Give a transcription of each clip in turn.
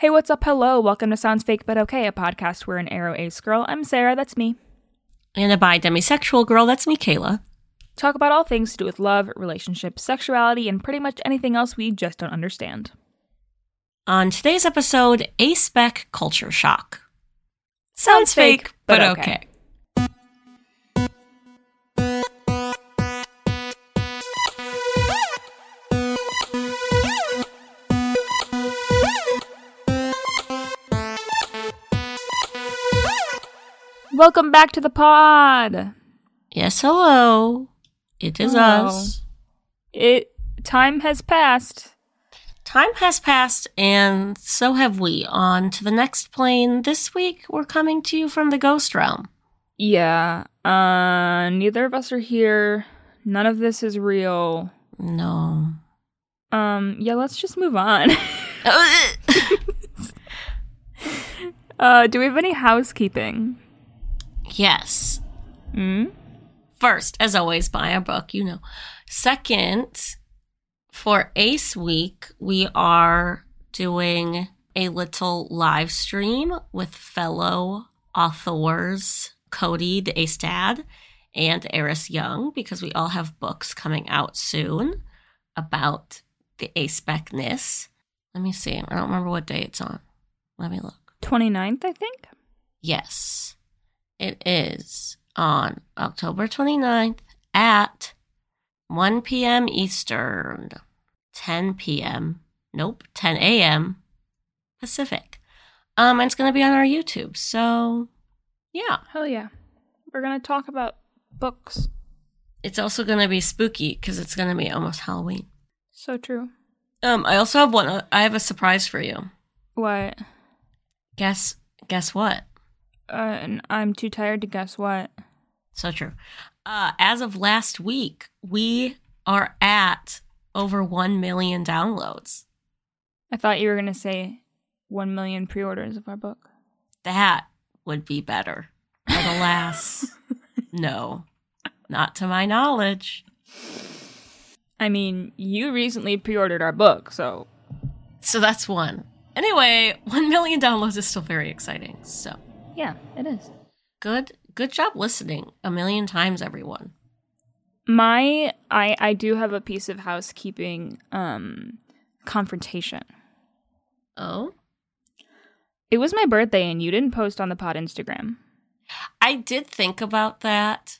Hey, what's up? Hello. Welcome to Sounds Fake But Okay, a podcast where an arrow ace girl, I'm Sarah, that's me. And a bi demisexual girl, that's me, Kayla. Talk about all things to do with love, relationships, sexuality, and pretty much anything else we just don't understand. On today's episode, Ace Beck Culture Shock. Sounds fake, but okay. Welcome back to the pod. Yes, hello. It is us. Time has passed. Time has passed, and so have we. On to the next plane. This week, we're coming to you from the ghost realm. Yeah. Neither of us are here. None of this is real. No. Yeah, let's just move on. Do we have any housekeeping? Yes. Mm? First, as always, buy our book, you know. Second, for Ace Week, we are doing a little live stream with fellow authors, Cody, the Ace Dad, and Eris Young, because we all have books coming out soon about the Ace Beckness. Let me see. I don't remember what day it's on. Let me look. 29th, I think? Yes. It is on October 29th at 1 p.m. Eastern, 10 p.m. 10 a.m. Pacific. And it's going to be on our YouTube. So, yeah. Hell yeah. We're going to talk about books. It's also going to be spooky because it's going to be almost Halloween. So true. I also have one. I have a surprise for you. What? Guess what? And I'm too tired to guess what. So true. As of last week, we are at over 1 million downloads. I thought you were going to say 1 million pre-orders of our book. That would be better. But alas, no. Not to my knowledge. I mean, you recently pre-ordered our book, so. So that's one. Anyway, 1 million downloads is still very exciting, so. Yeah, it is. Good job listening a million times, everyone. I do have a piece of housekeeping confrontation. Oh? It was my birthday and you didn't post on the pod Instagram. I did think about that.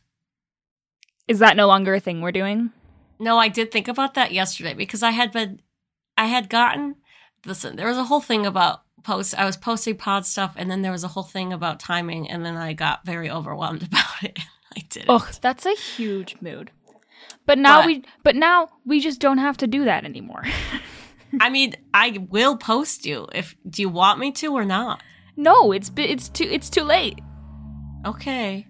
Is that no longer a thing we're doing? No, I did think about that yesterday because there was a whole thing about I was posting pod stuff, and then there was a whole thing about timing, and then I got very overwhelmed about it. I didn't. Oh, that's a huge mood. But now we just don't have to do that anymore. I mean, I will post you do you want me to or not? No, it's too late. Okay.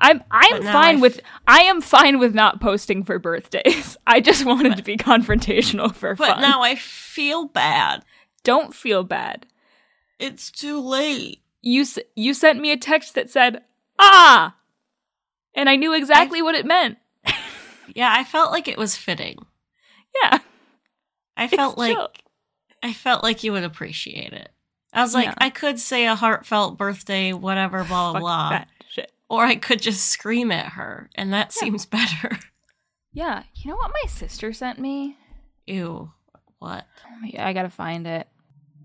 I am fine with not posting for birthdays. I just wanted to be confrontational for fun. But now I feel bad. Don't feel bad. It's too late. You sent me a text that said, ah! And I knew exactly what it meant. Yeah, I felt like it was fitting. Yeah. I felt like you would appreciate it. I was like, yeah. I could say a heartfelt birthday, whatever, blah, fuck blah, that shit. Or I could just scream at her, and that seems better. Yeah. You know what my sister sent me? Ew. What? Oh, yeah, I gotta find it.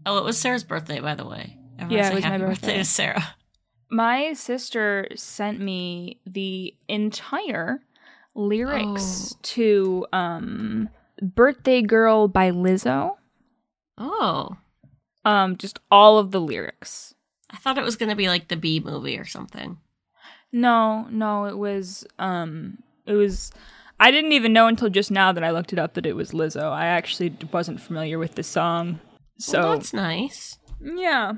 Oh, it was Sarah's birthday, by the way. Everyone say happy birthday to Sarah. My sister sent me the entire lyrics to Birthday Girl by Lizzo. Oh. Just all of the lyrics. I thought it was going to be like the B movie or something. No, it was... I didn't even know until just now that I looked it up that it was Lizzo. I actually wasn't familiar with the song. So well, that's nice. Yeah.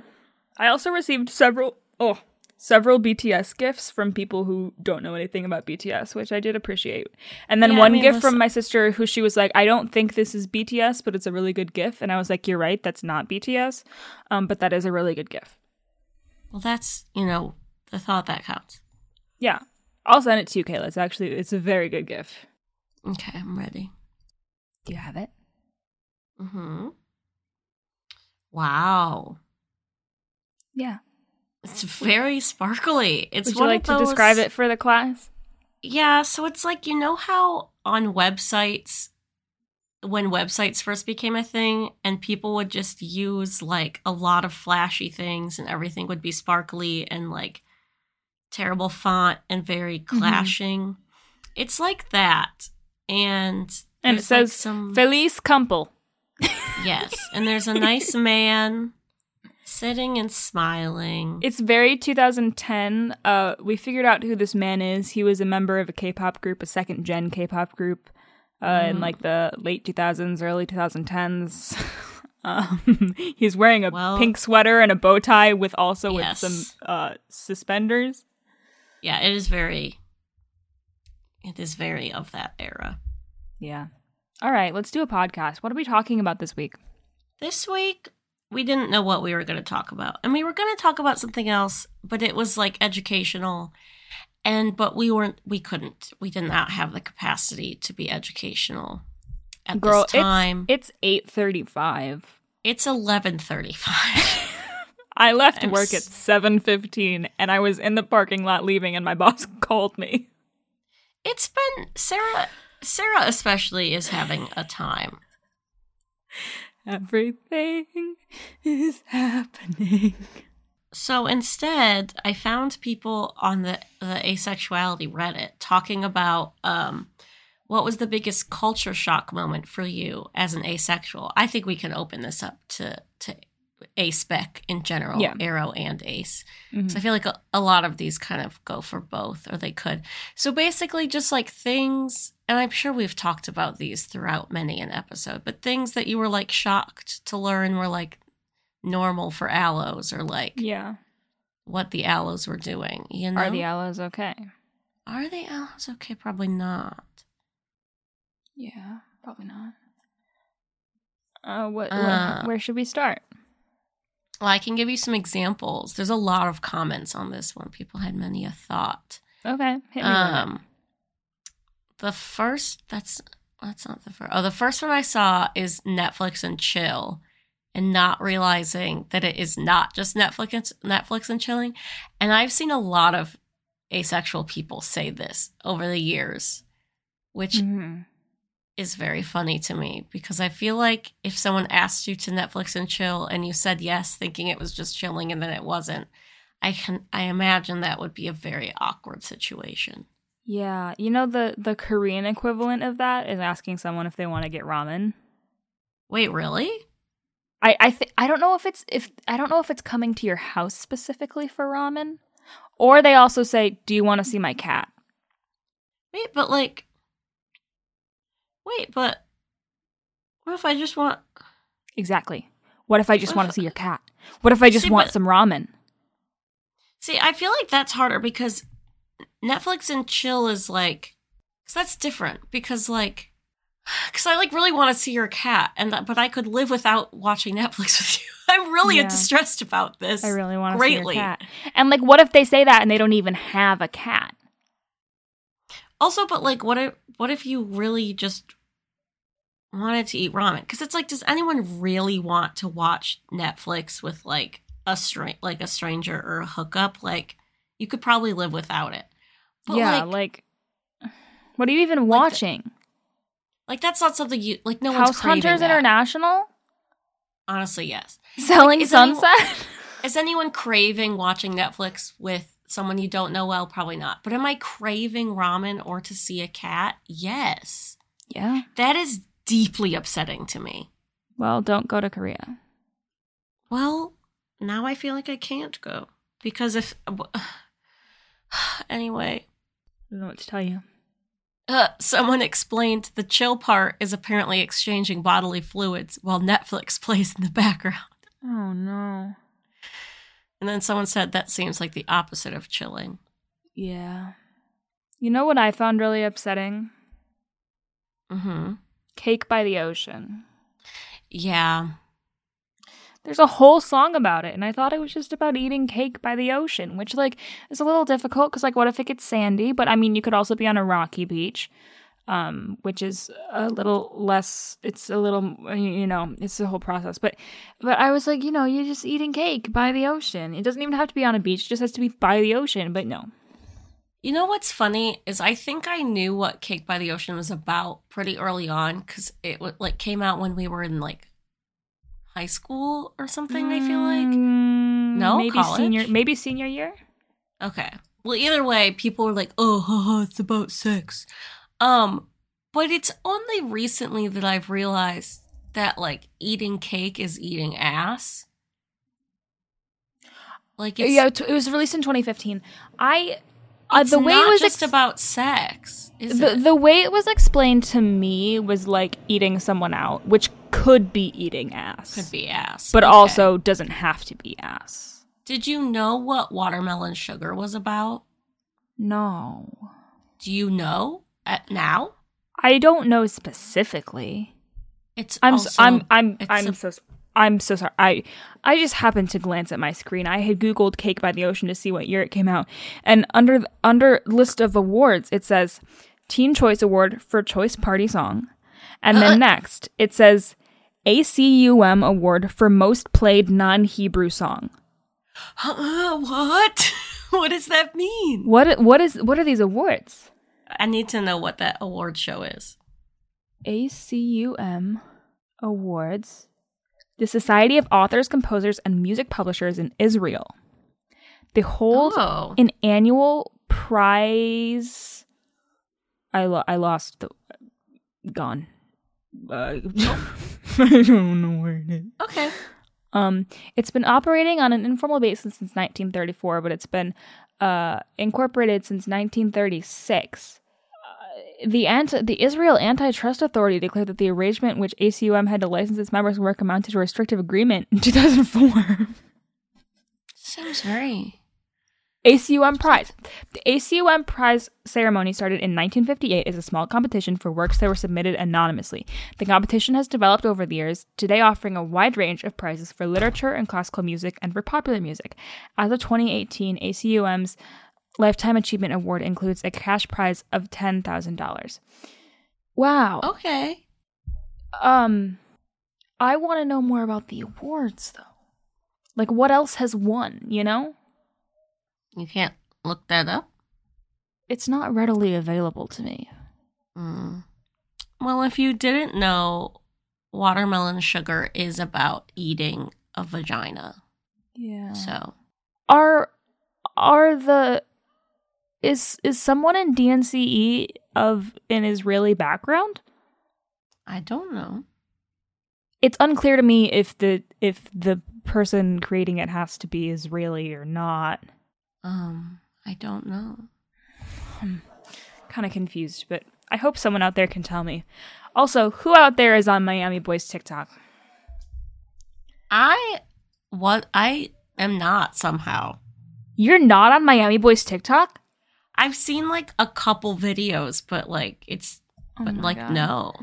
I also received several BTS gifts from people who don't know anything about BTS, which I did appreciate. And then gift from my sister who she was like, I don't think this is BTS, but it's a really good gift. And I was like, you're right, that's not BTS. But that is a really good gift. Well, that's, the thought that counts. Yeah. I'll send it to you, Kayla. It's a very good gift. Okay, I'm ready. Do you have it? Mm-hmm. Wow. Yeah. It's very sparkly. It's Would you like to describe it for the class? Yeah, so it's like, you know how on websites, when websites first became a thing and people would just use like a lot of flashy things and everything would be sparkly and like terrible font and very clashing. Mm-hmm. It's like that. And it says like some... Feliz cumple. Yes. And there's a nice man sitting and smiling. It's very 2010. We figured out who this man is. He was a member of a K-pop group, a second gen K-pop group in like the late 2000s, early 2010s. He's wearing a pink sweater and a bow tie with with some suspenders. Yeah, it is very of that era. Yeah. All right, let's do a podcast. What are we talking about this week? This week, we didn't know what we were going to talk about. And we were going to talk about something else, but it was like educational. But we couldn't. We did not have the capacity to be educational at this time. It's 8:35. It's 11:35. I left work at 7:15 and I was in the parking lot leaving and my boss called me. It's been Sarah especially is having a time. Everything is happening. So instead, I found people on the asexuality Reddit talking about what was the biggest culture shock moment for you as an asexual. I think we can open this up to Ace Beck in general, yeah. Arrow and Ace. Mm-hmm. So I feel like a lot of these kind of go for both, or they could. So basically just like things, and I'm sure we've talked about these throughout many an episode, but things that you were like shocked to learn were like normal for aloes, or like what the aloes were doing. You know? Are the aloes okay? Are the aloes okay? Probably not. Yeah, probably not. Where should we start? Well, I can give you some examples. There's a lot of comments on this one. People had many a thought. Okay, hit me with that. The first, that's not the first. Oh, the first one I saw is Netflix and chill, and not realizing that it is not just Netflix and chilling. And I've seen a lot of asexual people say this over the years, which is very funny to me, because I feel like if someone asked you to Netflix and chill and you said yes, thinking it was just chilling and then it wasn't, I imagine that would be a very awkward situation. Yeah. You know, the Korean equivalent of that is asking someone if they want to get ramen. Wait, really? I don't know if it's coming to your house specifically for ramen, or they also say, do you want to see my cat? Wait, but what if I just want... Exactly. What if I just want to see your cat? What if I just want some ramen? See, I feel like that's harder, because Netflix and chill is like... Because that's different. Because I like really want to see your cat, but I could live without watching Netflix with you. I'm really distressed about this. I really want to see your cat. And like, what if they say that and they don't even have a cat? Also, but like, what if you really just wanted to eat ramen? Because it's like, does anyone really want to watch Netflix with like a stranger or a hookup? Like, you could probably live without it. But yeah, like what are you even watching? Like that's not something you like. No one's craving that. House Hunters International. Honestly, yes. Selling Sunset. Is anyone craving watching Netflix with someone you don't know well? Probably not. But am I craving ramen or to see a cat? Yes. Yeah. That is deeply upsetting to me. Well, don't go to Korea. Well, now I feel like I can't go. Because if... Anyway. I don't know what to tell you. Someone explained the chill part is apparently exchanging bodily fluids while Netflix plays in the background. Oh, no. And then someone said, that seems like the opposite of chilling. Yeah. You know what I found really upsetting? Mm-hmm. Cake by the Ocean. Yeah. There's a whole song about it, and I thought it was just about eating cake by the ocean, which, like, is a little difficult, because, like, what if it gets sandy? But, I mean, you could also be on a rocky beach. which is a little less, it's a little, you know, it's the whole process. But I was like, you know, you're just eating cake by the ocean. It doesn't even have to be on a beach. It just has to be by the ocean. But no. You know what's funny is I think I knew what Cake by the Ocean was about pretty early on because it like came out when we were in like high school or something, I feel like. No, maybe college? Maybe senior year? Okay. Well, either way, people were like, oh, haha, it's about sex. But it's only recently that I've realized that like eating cake is eating ass. Like it's, yeah, it was released in 2015. It's the way not it was just about sex. The way it was explained to me was like eating someone out, which could be eating ass. Could be ass. But also doesn't have to be ass. Did you know what watermelon sugar was about? No. Do you know now? I don't know specifically. I'm so sorry. I just happened to glance at my screen. I had Googled Cake by the Ocean to see what year it came out. And under list of awards, it says Teen Choice Award for Choice Party Song. And then next, it says ACUM Award for Most Played Non-Hebrew Song. What? What does that mean? What are these awards? I need to know what that award show is. ACUM Awards. The Society of Authors, Composers, and Music Publishers in Israel. They hold an annual prize. I lost the... Gone. I don't know where it is. Okay. It's been operating on an informal basis since 1934, but it's been incorporated since 1936. The Israel Antitrust Authority declared that the arrangement which ACUM had to license its members' work amounted to a restrictive agreement in 2004. Seems very... ACUM Prize. The ACUM Prize ceremony started in 1958 as a small competition for works that were submitted anonymously. The competition has developed over the years, today offering a wide range of prizes for literature and classical music and for popular music. As of 2018, ACUM's Lifetime Achievement Award includes a cash prize of $10,000. Wow. Okay. I want to know more about the awards, though. Like, what else has won, you know? You can't look that up? It's not readily available to me. Mm. Well, if you didn't know, watermelon sugar is about eating a vagina. Yeah. So. Is someone in DNCE of an Israeli background? I don't know. It's unclear to me if the person creating it has to be Israeli or not. I don't know. I'm kind of confused, but I hope someone out there can tell me. Also, who out there is on Miami Boys TikTok? I am not somehow. You're not on Miami Boys TikTok? I've seen like a couple videos, but like it's no.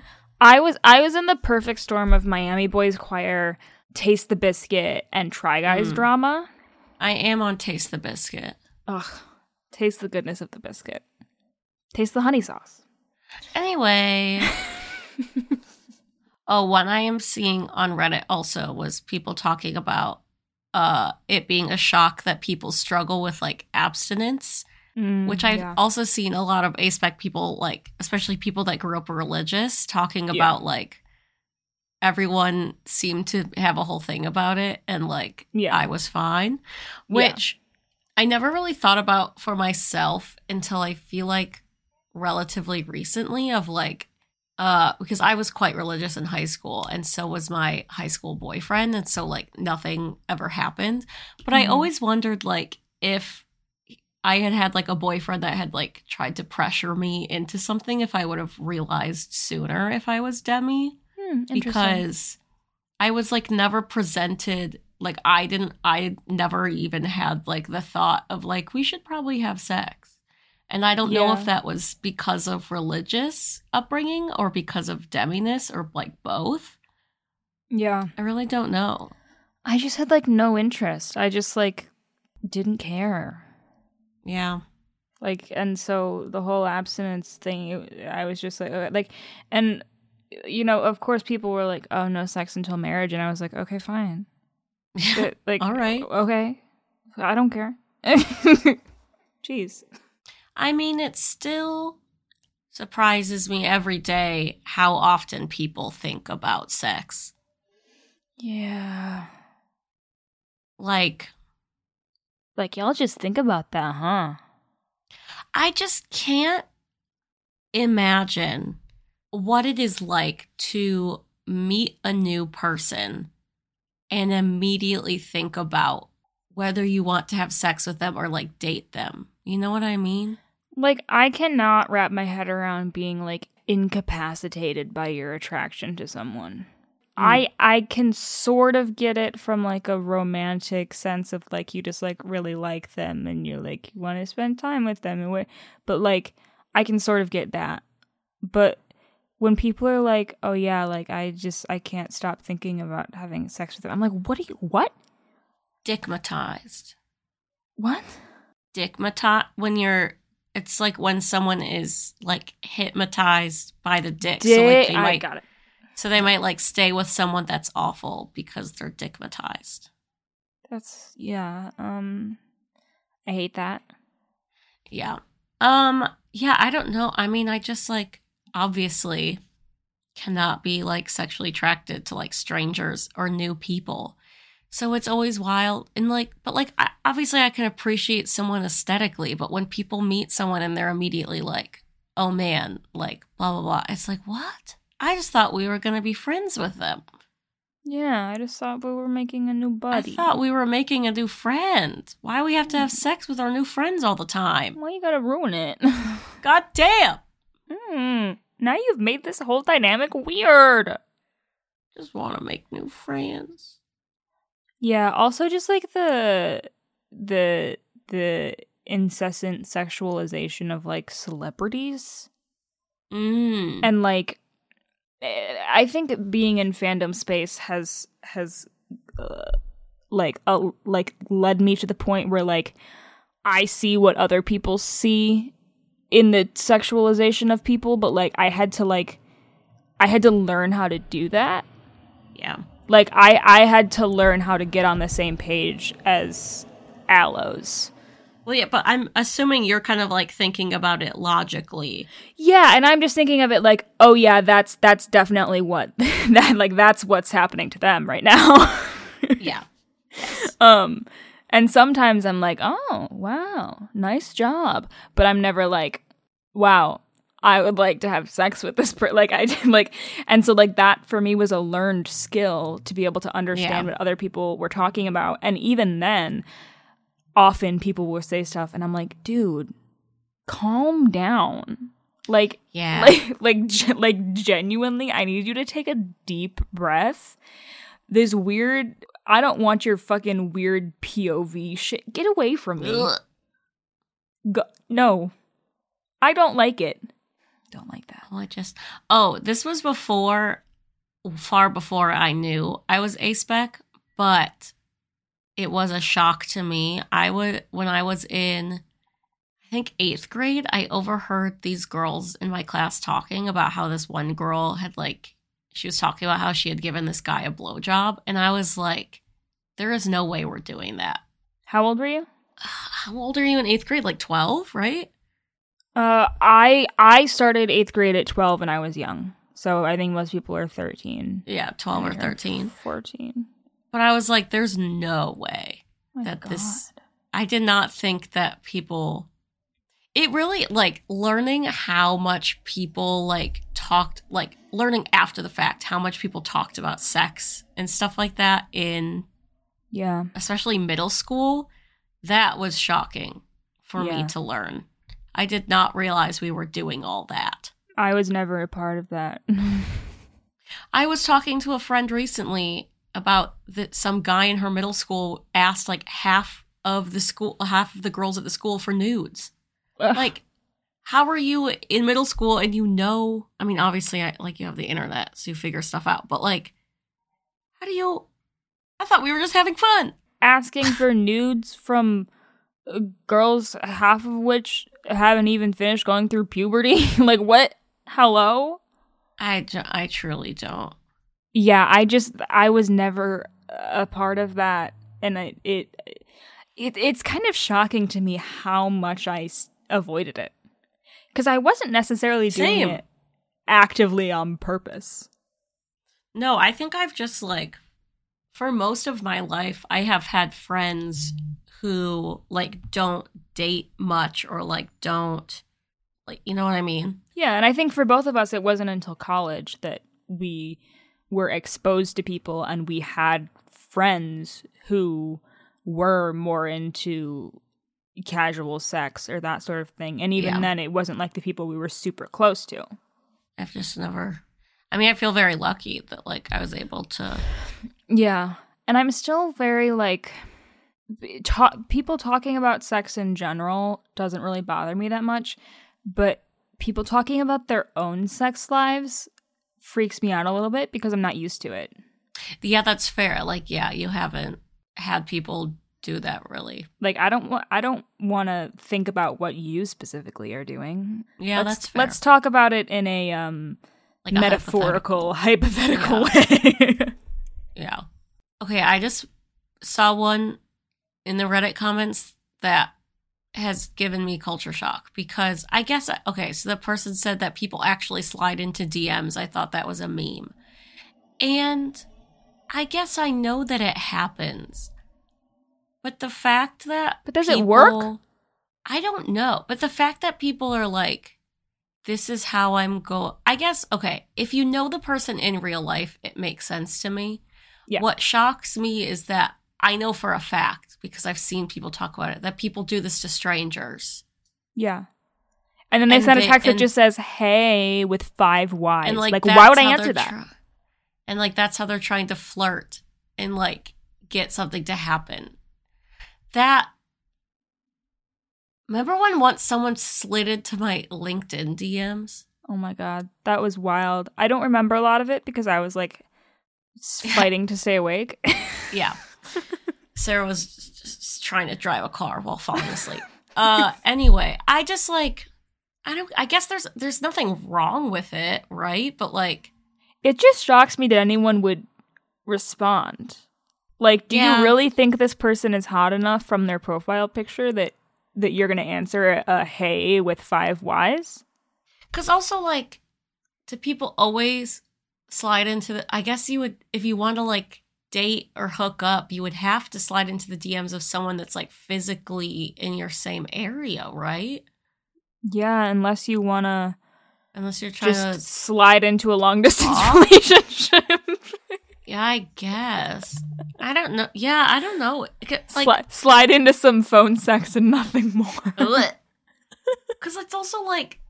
I was in the perfect storm of Miami Boys Choir, Taste the Biscuit, and Try Guys drama. I am on Taste the Biscuit. Ugh. Taste the goodness of the biscuit. Taste the honey sauce. Anyway. One I am seeing on Reddit also was people talking about it being a shock that people struggle with, like, abstinence, which I've also seen a lot of Ace Beck people, like, especially people that grew up religious, talking about, like, everyone seemed to have a whole thing about it, and, like, I was fine, which I never really thought about for myself until I feel like relatively recently of, like, because I was quite religious in high school, and so was my high school boyfriend, and so, like, nothing ever happened. But I always wondered, like, if I had, like, a boyfriend that had, like, tried to pressure me into something, if I would have realized sooner if I was demi. Because I was, like, never presented, like, I never even had, like, the thought of, like, we should probably have sex. And I don't know if that was because of religious upbringing or because of deminess or, like, both. Yeah. I really don't know. I just had, like, no interest. I just, like, didn't care. Yeah. Like, and so the whole abstinence thing, I was just like, and, you know, of course people were like, oh, no sex until marriage. And I was like, okay, fine. But, like, all right. Okay. I don't care. Jeez. I mean, it still surprises me every day how often people think about sex. Yeah. Like, y'all just think about that, huh? I just can't imagine what it is like to meet a new person and immediately think about whether you want to have sex with them or, like, date them. You know what I mean? Like, I cannot wrap my head around being, like, incapacitated by your attraction to someone. I can sort of get it from, like, a romantic sense of, like, you just, like, really like them and you're, like, you want to spend time with them. But, like, I can sort of get that. But when people are like, oh, yeah, like, I can't stop thinking about having sex with them. I'm like, what? Dickmatized. What? Dickmatized. It's like when someone is, like, hypnotized by the dick. So, like, they might, I got it. So they might, like, stay with someone that's awful because they're dickmatized. That's, yeah. I hate that. Yeah. Yeah, I don't know. I mean, I just, like, obviously cannot be, like, sexually attracted to, like, strangers or new people. So it's always wild. And, like, but, like, obviously I can appreciate someone aesthetically, but when people meet someone and they're immediately like, oh, man, like, blah, blah, blah. It's like, what? I just thought we were going to be friends with them. Yeah, I just thought we were making a new buddy. I thought we were making a new friend. Why we have to have sex with our new friends all the time? Why you gotta ruin it? God damn. Now you've made this whole dynamic weird. Just want to make new friends. Yeah, also just like the incessant sexualization of like celebrities. And like I think being in fandom space has led me to the point where like I see what other people see in the sexualization of people, but like I had to learn how to do that. Yeah, like I had to learn how to get on the same page as Aloes. Well, yeah, but I'm assuming you're kind of, like, thinking about it logically. Yeah, and I'm just thinking of it like, oh, yeah, that's definitely what, that like, that's what's happening to them right now. Yeah. Yes. And sometimes I'm like, oh, wow, nice job. But I'm never like, wow, I would like to have sex with this person. Like, I did, like, and so, like, that for me was a learned skill to be able to understand what other people were talking about. And even then, often people will say stuff and I'm like, dude, calm down. Like, yeah. like genuinely, I need you to take a deep breath. This weird, I don't want your fucking weird POV shit. Get away from me. No, I don't like it. Don't like that. Well, this was far before I knew I was Ace Beck, but it was a shock to me. When I was in, I think, 8th grade, I overheard these girls in my class talking about how this one girl had, like, she was talking about how she had given this guy a blowjob. And I was like, there is no way we're doing that. How old were you? How old are you in 8th grade? Like 12, right? I started 8th grade at 12 and I was young. So I think most people are 13. Yeah, 12 or 13. 14. But I was like, there's no way this, I did not think that people, it really, like, learning how much people, like, talked, like, learning after the fact how much people talked about sex and stuff like that in, yeah, especially middle school, that was shocking for me to learn. I did not realize we were doing all that. I was never a part of that. I was talking to a friend recently about that some guy in her middle school asked like half of the girls at the school for nudes. Ugh. Like, how are you in middle school and you know, I mean, obviously like you have the internet, so you figure stuff out, but like, how do you, I thought we were just having fun. Asking for nudes from girls, half of which haven't even finished going through puberty? Like, what? Hello? I truly don't. Yeah, I was never a part of that. And it's kind of shocking to me how much I avoided it. Because I wasn't necessarily doing it actively on purpose. No, I think I've just, like, for most of my life, I have had friends who, like, don't date much or, like, don't, like, you know what I mean? Yeah, and I think for both of us, it wasn't until college that we were exposed to people and we had friends who were more into casual sex or that sort of thing. And even then, it wasn't like the people we were super close to. I've just never... I mean, I feel very lucky that, like, I was able to... Yeah. And I'm still very, like... people talking about sex in general doesn't really bother me that much. But people talking about their own sex lives freaks me out a little bit because I'm not used to it. Yeah, that's fair. Like, yeah, you haven't had people do that, really. Like, I don't want to think about what you specifically are doing. Yeah, that's fair. Let's talk about it in a... like metaphorical, hypothetical way. Yeah. Okay, I just saw one in the Reddit comments that has given me culture shock because I guess, so the person said that people actually slide into DMs. I thought that was a meme. And I guess I know that it happens. But the fact that But does it work? I don't know. But the fact that people are like, this is how I'm going. I guess, okay, if you know the person in real life, it makes sense to me. Yeah. What shocks me is that I know for a fact, because I've seen people talk about it, that people do this to strangers. Yeah. And then they send a text that just says, hey, with 5 Ys. And, like, why would I answer that? And, like, that's how they're trying to flirt and, like, get something to happen. That... Remember when once someone slid into my LinkedIn DMs? Oh my God, that was wild. I don't remember a lot of it because I was like fighting to stay awake. Yeah. Sarah was just trying to drive a car while falling asleep. Anyway, I just like, I guess there's nothing wrong with it, right? But like. It just shocks me that anyone would respond. Like, do you really think this person is hot enough from their profile picture that you're going to answer a hey with 5 Ys? Because also, like, do people always slide into the... I guess you would... If you want to, like, date or hook up, you would have to slide into the DMs of someone that's, like, physically in your same area, right? Yeah, unless you want to... Unless you're trying to... Just slide into a long-distance relationship. Yeah, I guess. I don't know. Yeah, I don't know. Like, slide into some phone sex and nothing more. Because it's also like,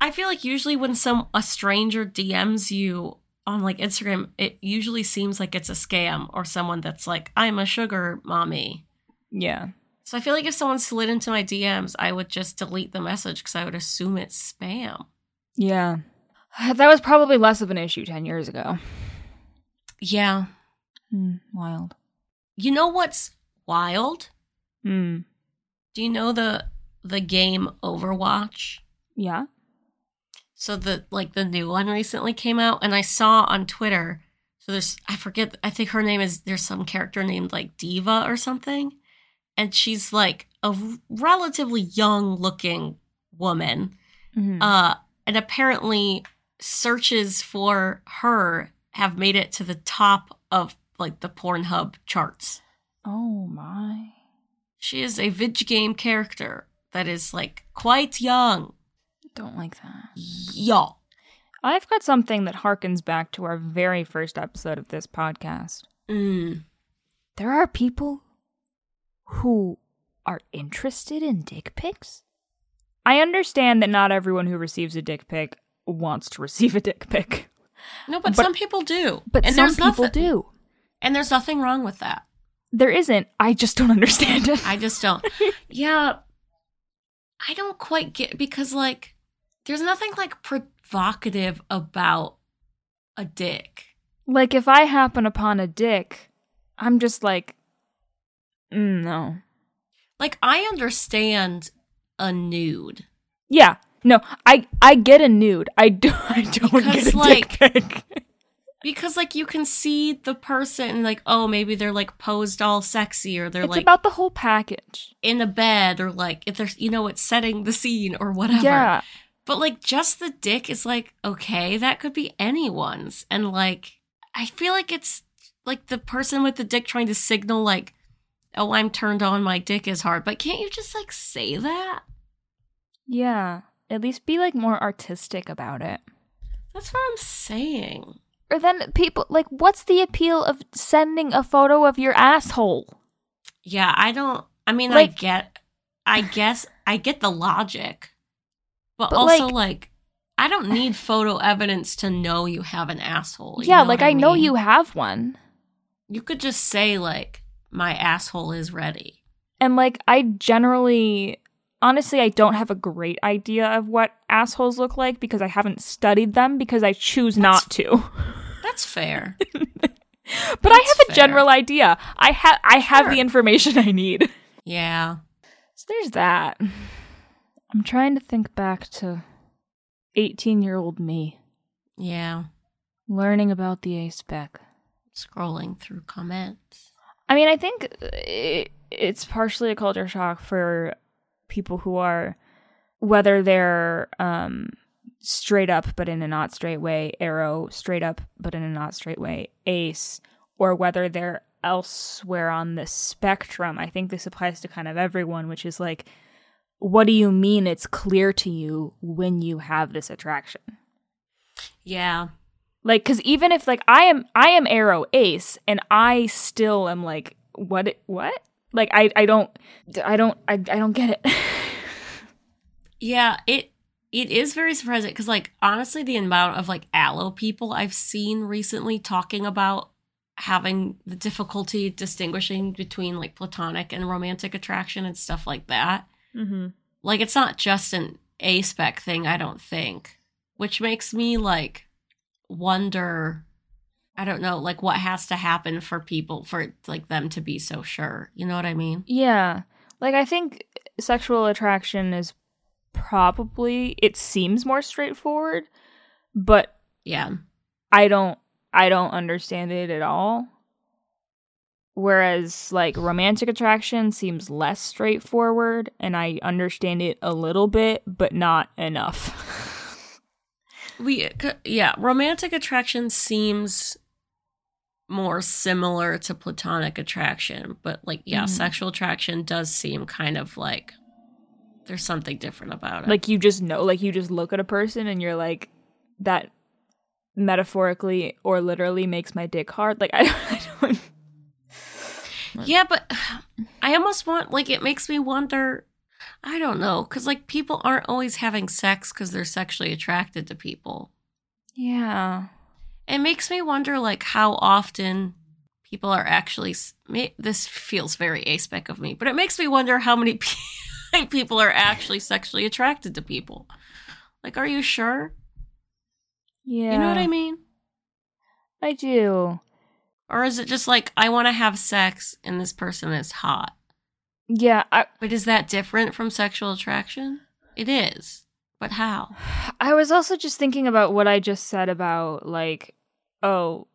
I feel like usually when a stranger DMs you on like Instagram, it usually seems like it's a scam or someone that's like, I'm a sugar mommy. Yeah. So I feel like if someone slid into my DMs, I would just delete the message because I would assume it's spam. Yeah. That was probably less of an issue 10 years ago. Yeah. Wild. You know what's wild? Mm. Do you know the game Overwatch? Yeah. So the new one recently came out and I saw on Twitter, so I think her name is, there's some character named like Diva or something. And she's like a relatively young looking woman. Mm-hmm. And apparently searches for her have made it to the top of, like, the Pornhub charts. Oh, my. She is a video game character that is, like, quite young. Don't like that. Yeah. I've got something that harkens back to our very first episode of this podcast. Mm. There are people who are interested in dick pics. I understand that not everyone who receives a dick pic wants to receive a dick pic. No, but some people do. And there's nothing wrong with that. There isn't. I just don't understand it. I just don't. Yeah. I don't quite get, because, like, there's nothing, like, provocative about a dick. Like, if I happen upon a dick, I'm just like, no. Like, I understand a nude. Yeah. No, I get a nude. I don't get a dick pic. Because, like, you can see the person, like, oh, maybe they're, like, posed all sexy, or they're, it's about the whole package. In a bed, or, like, if there's, you know, it's setting the scene, or whatever. Yeah. But, like, just the dick is, like, okay, that could be anyone's. And, like, I feel like it's, like, the person with the dick trying to signal, like, oh, I'm turned on, my dick is hard. But can't you just, like, say that? Yeah. At least be, like, more artistic about it. That's what I'm saying. Or then people, like, what's the appeal of sending a photo of your asshole? Yeah, I get the logic. But also, like, I don't need photo evidence to know you have an asshole. Yeah, like, I know you have one. You could just say, like, my asshole is ready. And, like, I generally, honestly, I don't have a great idea of what assholes look like because I haven't studied them because I choose not to. That's fair. But I have a general idea. I have the information I need. Yeah. So there's that. I'm trying to think back to 18-year-old me. Yeah. Learning about the Ace Beck. Scrolling through comments. I mean, I think it's partially a culture shock for people who are, whether they're straight up but in a not straight way, arrow, straight up but in a not straight way, ace, or whether they're elsewhere on the spectrum. I think this applies to kind of everyone, which is like, what do you mean it's clear to you when you have this attraction? Yeah. Like, because even if, like, I am arrow ace, and I still am like, what? Like, I don't get it. Yeah, it is very surprising because, like, honestly, the amount of, like, aloe people I've seen recently talking about having the difficulty distinguishing between, like, platonic and romantic attraction and stuff like that. Mm-hmm. Like, it's not just an A-spec thing, I don't think, which makes me, like, wonder, I don't know, like, what has to happen for people, for, like, them to be so sure. You know what I mean? Yeah. Like, I think sexual attraction is probably, it seems more straightforward, but yeah, I don't understand it at all. Whereas, like, romantic attraction seems less straightforward, and I understand it a little bit, but not enough. Romantic attraction seems more similar to platonic attraction, but, like, yeah, mm-hmm. Sexual attraction does seem kind of like there's something different about it. Like, you just know, like, you just look at a person and you're like, that metaphorically or literally makes my dick hard. Like, I don't Yeah, but I almost want, like, it makes me wonder, I don't know, because, like, people aren't always having sex because they're sexually attracted to people. Yeah. It makes me wonder, like, how often people are actually, this feels very aspec of me, but it makes me wonder how many people are actually sexually attracted to people. Like, are you sure? Yeah. You know what I mean? I do. Or is it just like, I want to have sex and this person is hot? Yeah. But is that different from sexual attraction? It is. But how? I was also just thinking about what I just said about, like, oh,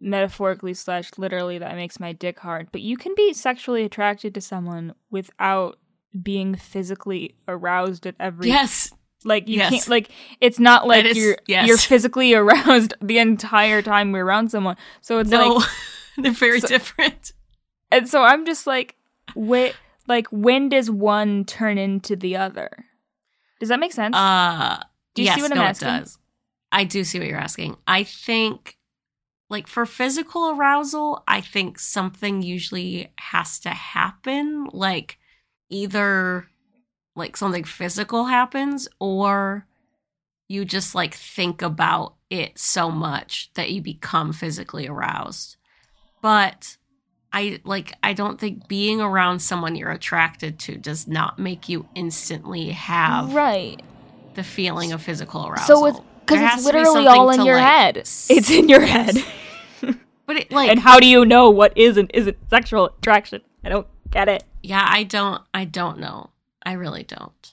metaphorically / literally that makes my dick hard. But you can be sexually attracted to someone without being physically aroused at every... Yes. Like, you can't, like, it's not like you're physically aroused the entire time you're around someone. So it's like... they're very different. And so I'm just like, wait, like, when does one turn into the other? Does that make sense? Do you see what I'm asking? It does. I do see what you're asking. I think, like, for physical arousal, I think something usually has to happen. Like, either... like, something physical happens, or you just, like, think about it so much that you become physically aroused. But I don't think being around someone you're attracted to does not make you instantly have the feeling of physical arousal. So it's literally all in your head. It's in your head. But it, like, and how do you know what is and isn't sexual attraction? I don't get it. Yeah, I don't know. I really don't.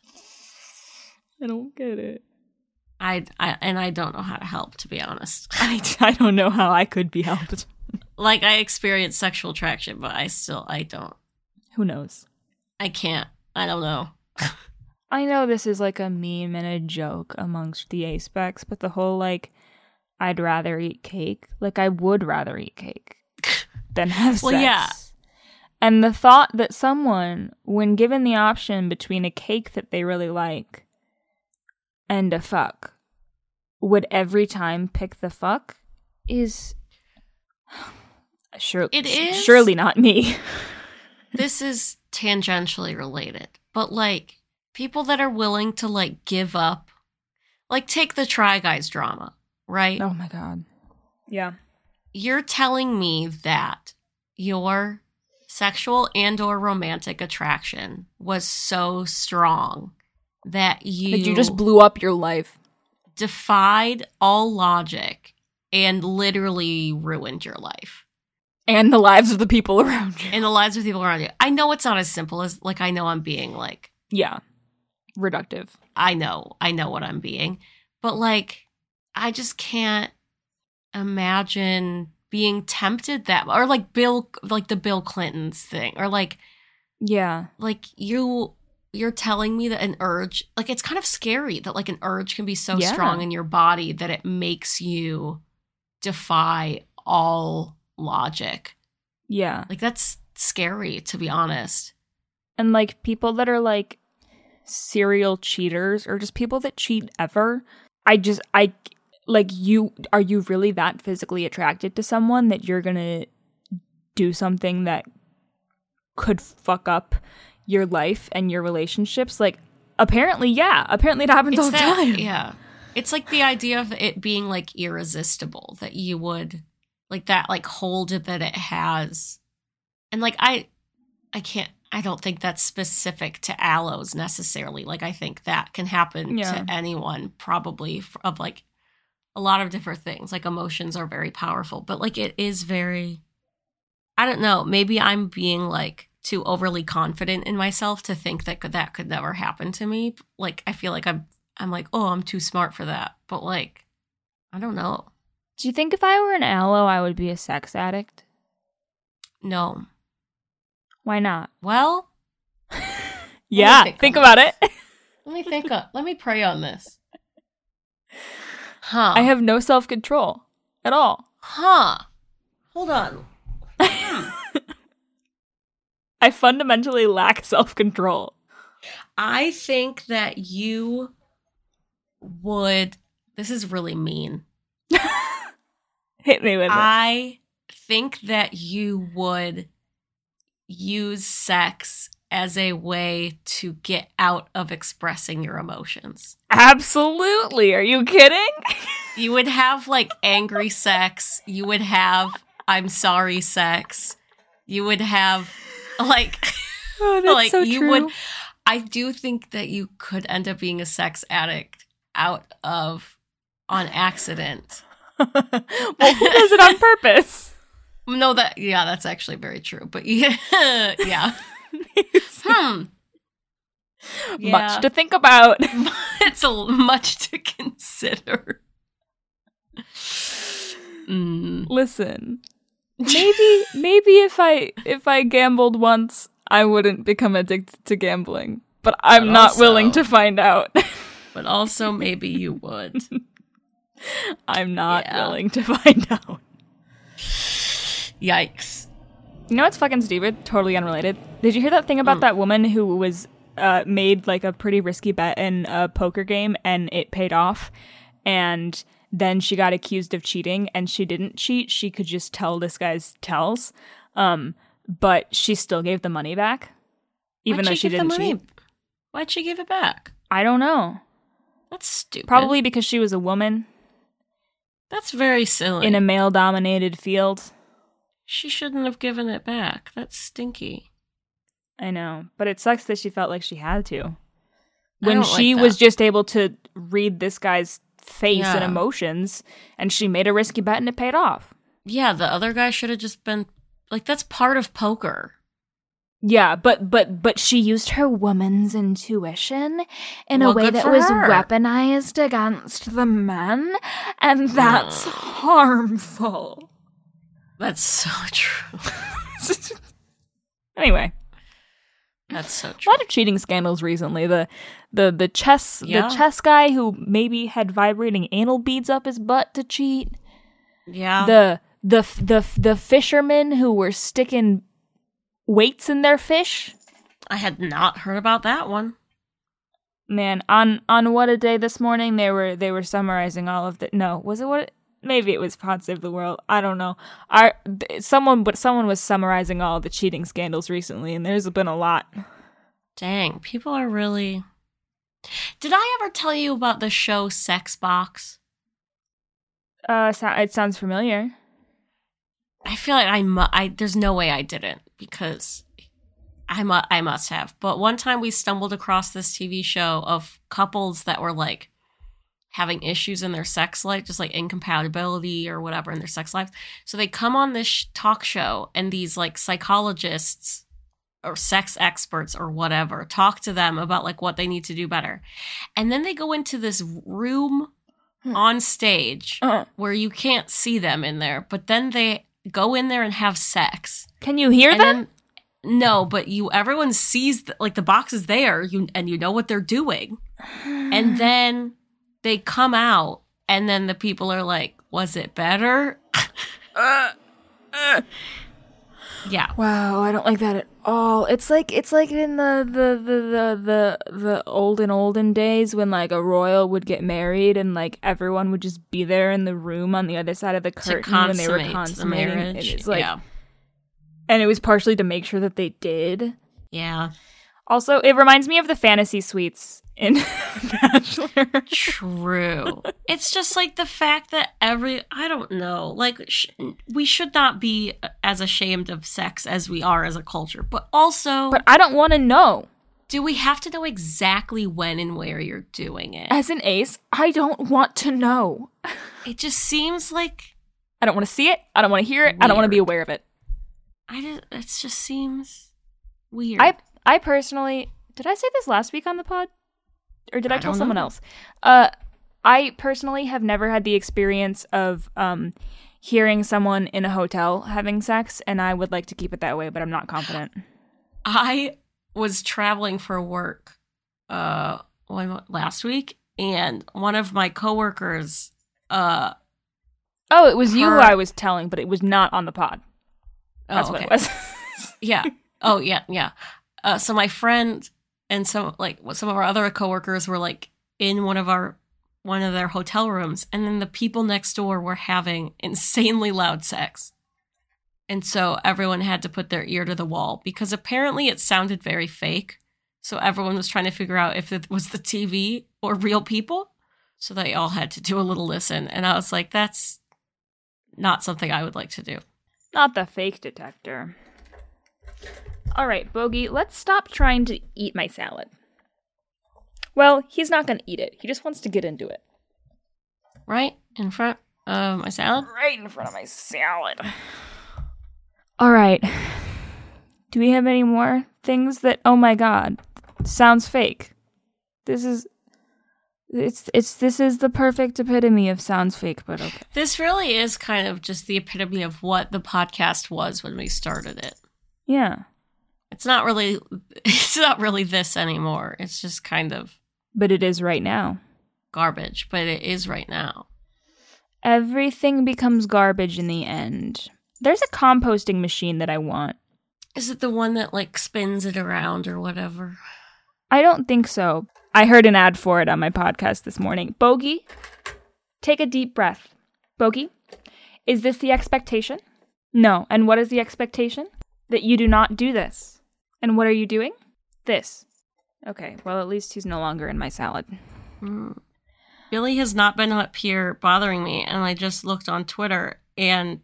I don't get it. I don't know how to help, to be honest. I don't know how I could be helped. Like, I experience sexual attraction, but I don't. Who knows? I can't. I don't know. I know this is like a meme and a joke amongst the Ace Becs, but the whole like, I'd rather eat cake. Like, I would rather eat cake than have sex. Well, yeah. And the thought that someone, when given the option between a cake that they really like and a fuck, would every time pick the fuck is surely not me. This is tangentially related, but like people that are willing to like give up, like take the Try Guys drama, right? Oh my God. Yeah. You're telling me that your sexual and or romantic attraction was so strong that you just blew up your life, defied all logic, and literally ruined your life and the lives of the people around you. I know it's not as simple as like, I know I'm being like, yeah, reductive. I know what I'm being, but like, I just can't imagine being tempted that, or like the Bill Clinton's thing, or like, yeah, like you're telling me that an urge, like it's kind of scary that like an urge can be so strong in your body that it makes you defy all logic. Yeah. Like that's scary, to be honest. And like people that are like serial cheaters or just people that cheat ever, are you really that physically attracted to someone that you're gonna do something that could fuck up your life and your relationships? Like, apparently, yeah. Apparently it happens all the time. Yeah. It's like the idea of it being like irresistible, that you would like that like hold that it has. And like I don't think that's specific to aloes necessarily. Like I think that can happen to anyone probably of like a lot of different things. Like emotions are very powerful, but like it is very, I don't know, maybe I'm being like too overly confident in myself to think that could never happen to me. Like I feel like I'm like, oh, I'm too smart for that. But like, I don't know. Do you think if I were an aloe, I would be a sex addict? No. Why not? Well, yeah. Think about it. Let me pray on this. Huh? I have no self-control at all. Huh? Hold on. I fundamentally lack self-control. I think that you would... This is really mean. Hit me with it. I think that you would use sex as a way to get out of expressing your emotions. Absolutely. Are you kidding? You would have, like, angry sex. You would have I'm sorry sex. You would have... Like, oh, that's like so you true. Would, I do think that you could end up being a sex addict on accident. Well, who does it on purpose? No, that's actually very true. But yeah. Yeah. Much to think about. It's much to consider. Listen. Maybe if I gambled once, I wouldn't become addicted to gambling. But I'm not willing to find out. But also, maybe you would. I'm not willing to find out. Yikes! You know what's fucking stupid? Totally unrelated. Did you hear that thing about that woman who was made like a pretty risky bet in a poker game and it paid off, and then she got accused of cheating, and she didn't cheat. She could just tell this guy's tells, but she still gave the money back, even though she didn't cheat. Why'd she give it back? I don't know. That's stupid. Probably because she was a woman. That's very silly. In a male-dominated field. She shouldn't have given it back. That's stinky. I know, but it sucks that she felt like she had to. When she was just able to read this guy's face and emotions, and she made a risky bet and it paid off. Yeah, the other guy should have just been like, that's part of poker. Yeah, but she used her woman's intuition in a way that was weaponized against the men, and that's harmful. That's so true. Anyway. That's so true. A lot of cheating scandals recently. The chess the chess guy who maybe had vibrating anal beads up his butt to cheat. Yeah. The fishermen who were sticking weights in their fish. I had not heard about that one. Man, on What a Day this morning they were summarizing all of the maybe it was Pods Save the World. I don't know. Someone was summarizing all the cheating scandals recently, and there's been a lot. Dang, people are really... Did I ever tell you about the show Sex Box? It sounds familiar. I feel like I there's no way I didn't, because I must have. But one time we stumbled across this TV show of couples that were like having issues in their sex life, just like incompatibility or whatever in their sex life. So they come on this talk show, and these like psychologists or sex experts or whatever talk to them about like what they need to do better. And then they go into this room on stage where you can't see them in there, but then they go in there and have sex. Can you hear them? No, but everyone sees like the box is there, and you know what they're doing. And then they come out, and then the people are like, was it better? Yeah. Wow, I don't like that at all. It's like in the olden days when like a royal would get married, and like everyone would just be there in the room on the other side of the curtain when they were consummating the marriage. It's like, yeah. And it was partially to make sure that they did. Yeah. Also, it reminds me of the fantasy suites in Bachelor. True. It's just like the fact that I don't know, like we should not be as ashamed of sex as we are as a culture, but also... But I don't want to know. Do we have to know exactly when and where you're doing it? As an ace, I don't want to know. It just seems like... I don't want to see it. I don't want to hear it. Weird. I don't want to be aware of it. It just seems weird. I personally... Did I say this last week on the pod? Or did I tell someone else? I personally have never had the experience of hearing someone in a hotel having sex, and I would like to keep it that way, but I'm not confident. I was traveling for work last week, and one of my coworkers... it was you who I was telling, but it was not on the pod. That's what it was. Yeah. Oh, yeah, yeah. So my friend and some of our other coworkers were like in one of their hotel rooms, and then the people next door were having insanely loud sex, and so everyone had to put their ear to the wall because apparently it sounded very fake. So everyone was trying to figure out if it was the TV or real people. So they all had to do a little listen, and I was like, that's not something I would like to do. Not the fake detector. All right, Bogey, let's stop trying to eat my salad. Well, he's not going to eat it. He just wants to get into it. Right in front of my salad? Right in front of my salad. All right. Do we have any more things that, oh my God, sounds fake? This is the perfect epitome of sounds fake, but okay. This really is kind of just the epitome of what the podcast was when we started it. Yeah. It's not really this anymore. It's just kind of... But it is right now. Garbage, but it is right now. Everything becomes garbage in the end. There's a composting machine that I want. Is it the one that, like, spins it around or whatever? I don't think so. I heard an ad for it on my podcast this morning. Bogey, take a deep breath. Bogey, is this the expectation? No. And what is the expectation? That you do not do this. And what are you doing? This. Okay, well, at least he's no longer in my salad. Billy has not been up here bothering me, and I just looked on Twitter, and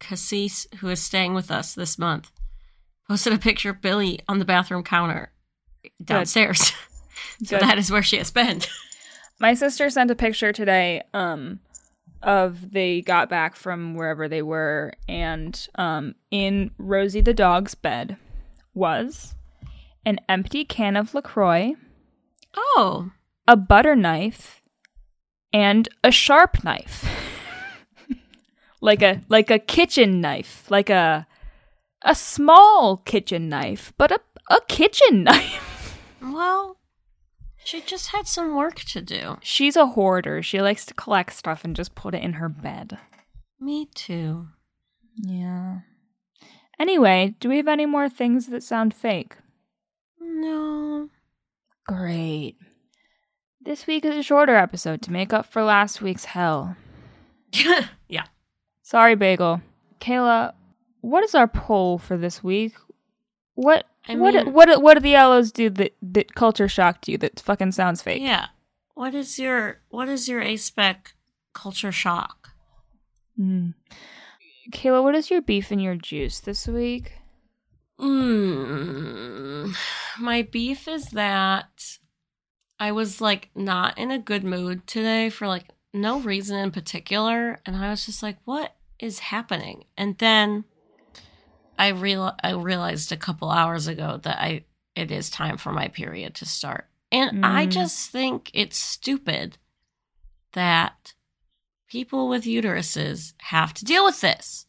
Cassis, who is staying with us this month, posted a picture of Billy on the bathroom counter downstairs. Good. So that is where she has been. My sister sent a picture today of they got back from wherever they were, and in Rosie the dog's bed was an empty can of LaCroix, a butter knife, and a sharp knife. like a kitchen knife, like a small kitchen knife, but a kitchen knife. Well, she just had some work to do. She's a hoarder. She likes to collect stuff and just put it in her bed. Me too. Yeah. Anyway, do we have any more things that sound fake? No. Great. This week is a shorter episode to make up for last week's hell. Yeah. Sorry, Bagel. Kayla, what is our poll for this week? What do the Yellows do that culture shocked you that fucking sounds fake? Yeah. What is your A-spec culture shock? Kayla, what is your beef and your juice this week? My beef is that I was, not in a good mood today for, no reason in particular. And I was just like, what is happening? And then I realized a couple hours ago that it is time for my period to start. And I just think it's stupid that people with uteruses have to deal with this.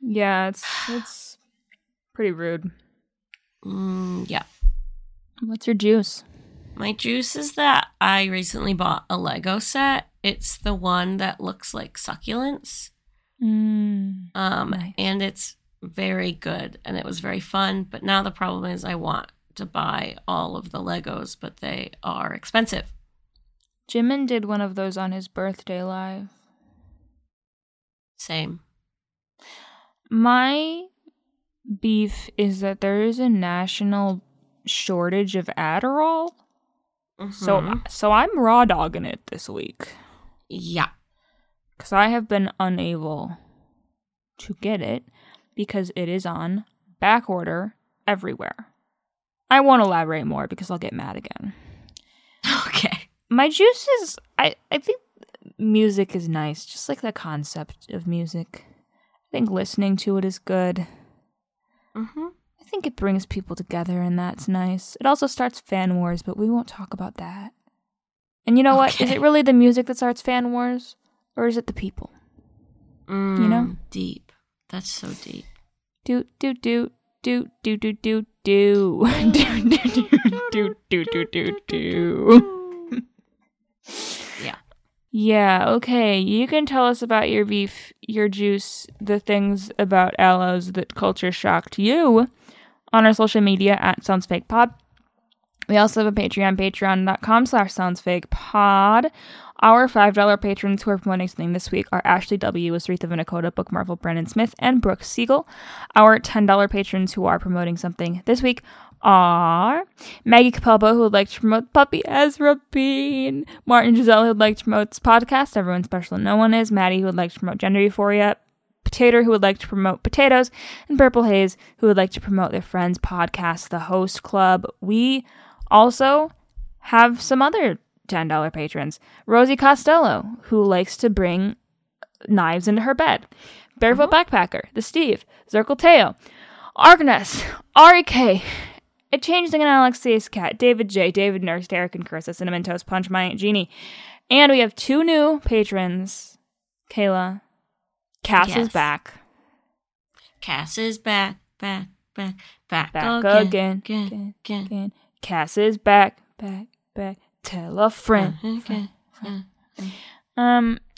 Yeah, it's pretty rude. Yeah. What's your juice? My juice is that I recently bought a Lego set. It's the one that looks like succulents. Nice. And it's very good, and it was very fun. But now the problem is I want to buy all of the Legos, but they are expensive. Jimin did one of those on his birthday live. Same. My beef is that there is a national shortage of Adderall. Mm-hmm. So I'm raw dogging it this week. Yeah. Because I have been unable to get it because it is on back order everywhere. I won't elaborate more because I'll get mad again. Okay. My juice is, I think music is nice. Just like the concept of music. I think listening to it is good. Mm-hmm. I think it brings people together, and that's nice. It also starts fan wars, but we won't talk about that. And you know what? Is it really the music that starts fan wars? Or is it the people? You know? Deep. That's so deep. Do, do, do, do, do, do, do, do. Do, do, do, do, do, do, do, do. Yeah, okay. You can tell us about your beef, your juice, the things about aloes that culture shocked you on our social media at SoundsFakePod. We also have a Patreon, patreon.com/soundsfakepod. Our $5 patrons who are promoting something this week are Ashley W, Sreetha Vinacoda, Book Marvel, Brandon Smith, and Brooke Siegel. Our $10 patrons who are promoting something this week are Maggie Capelbo, who would like to promote Puppy Ezra Bean, Martin Giselle, who would like to promote this podcast, Everyone's Special and No One Is, Maddie, who would like to promote Gender Euphoria, Potato, who would like to promote Potatoes, and Purple Haze, who would like to promote their friend's podcast, The Host Club. We also have some other $10 patrons. Rosie Costello, who likes to bring knives into her bed, Barefoot Backpacker, The Steve, Zirkle Teo, Argoness, R.E.K., It Changed Again, Alexia's Cat, David J, David Nurse, Derek and Carissa, Cinnamon Toast, Punch My Aunt Jeannie. And we have two new patrons. Kayla. Cass is back. Cass is back again. Cass is back. Tell a friend.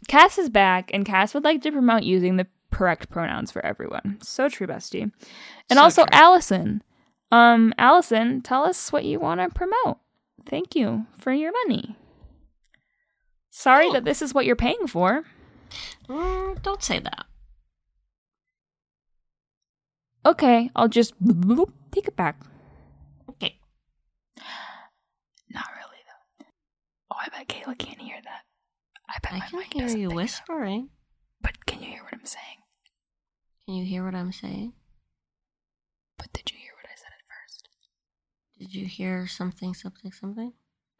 Cass is back, and Cass would like to promote using the correct pronouns for everyone. So true, bestie. And so also true. Allison. Allison, tell us what you want to promote. Thank you for your money. Sorry that this is what you're paying for. Don't say that. Okay, I'll just take it back. Okay. Not really, though. Oh, I bet Kayla can't hear that. I can hear you whispering. But can you hear what I'm saying? Can you hear what I'm saying? But did you hear what I said? Did you hear something?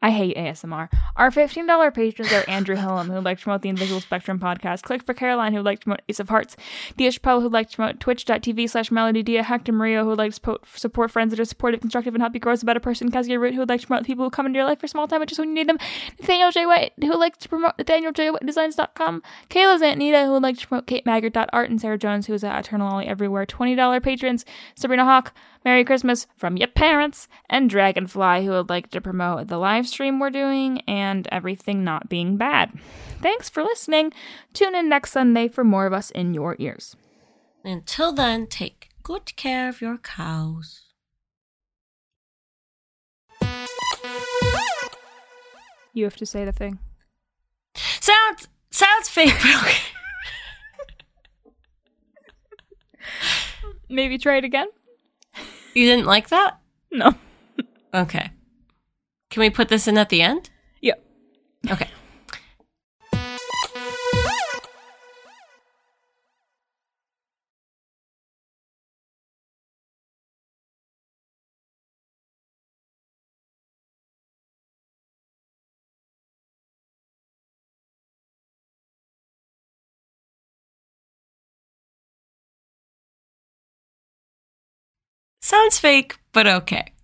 I hate ASMR. Our $15 patrons are Andrew Hillam, who would like to promote the Invisible Spectrum podcast, Click for Caroline, who would like to promote Ace of Hearts, D. Chappelle, who would like to promote twitch.tv/melodydia, Hector Mario, who would like to support friends that are supportive, constructive, and help you grow as a better person, Kazuya Root, who would like to promote people who come into your life for small time but just when you need them, Nathaniel J. White, who would like to promote NathanielJWhiteDesigns.com, Kayla's Aunt Nita, who would like to promote KateMaggart.art, and Sarah Jones, who is at Eternal Ollie Everywhere. $20 patrons, Sabrina Hawk, Merry Christmas from your parents, and Dragonfly, who would like to promote the live stream we're doing and everything not being bad. Thanks for listening. Tune in next Sunday for more of us in your ears. Until then, take good care of your cows. You have to say the thing. Sounds fake. Maybe try it again. You didn't like that? No. Okay. Can we put this in at the end? Yeah. Okay. Sounds fake, but okay.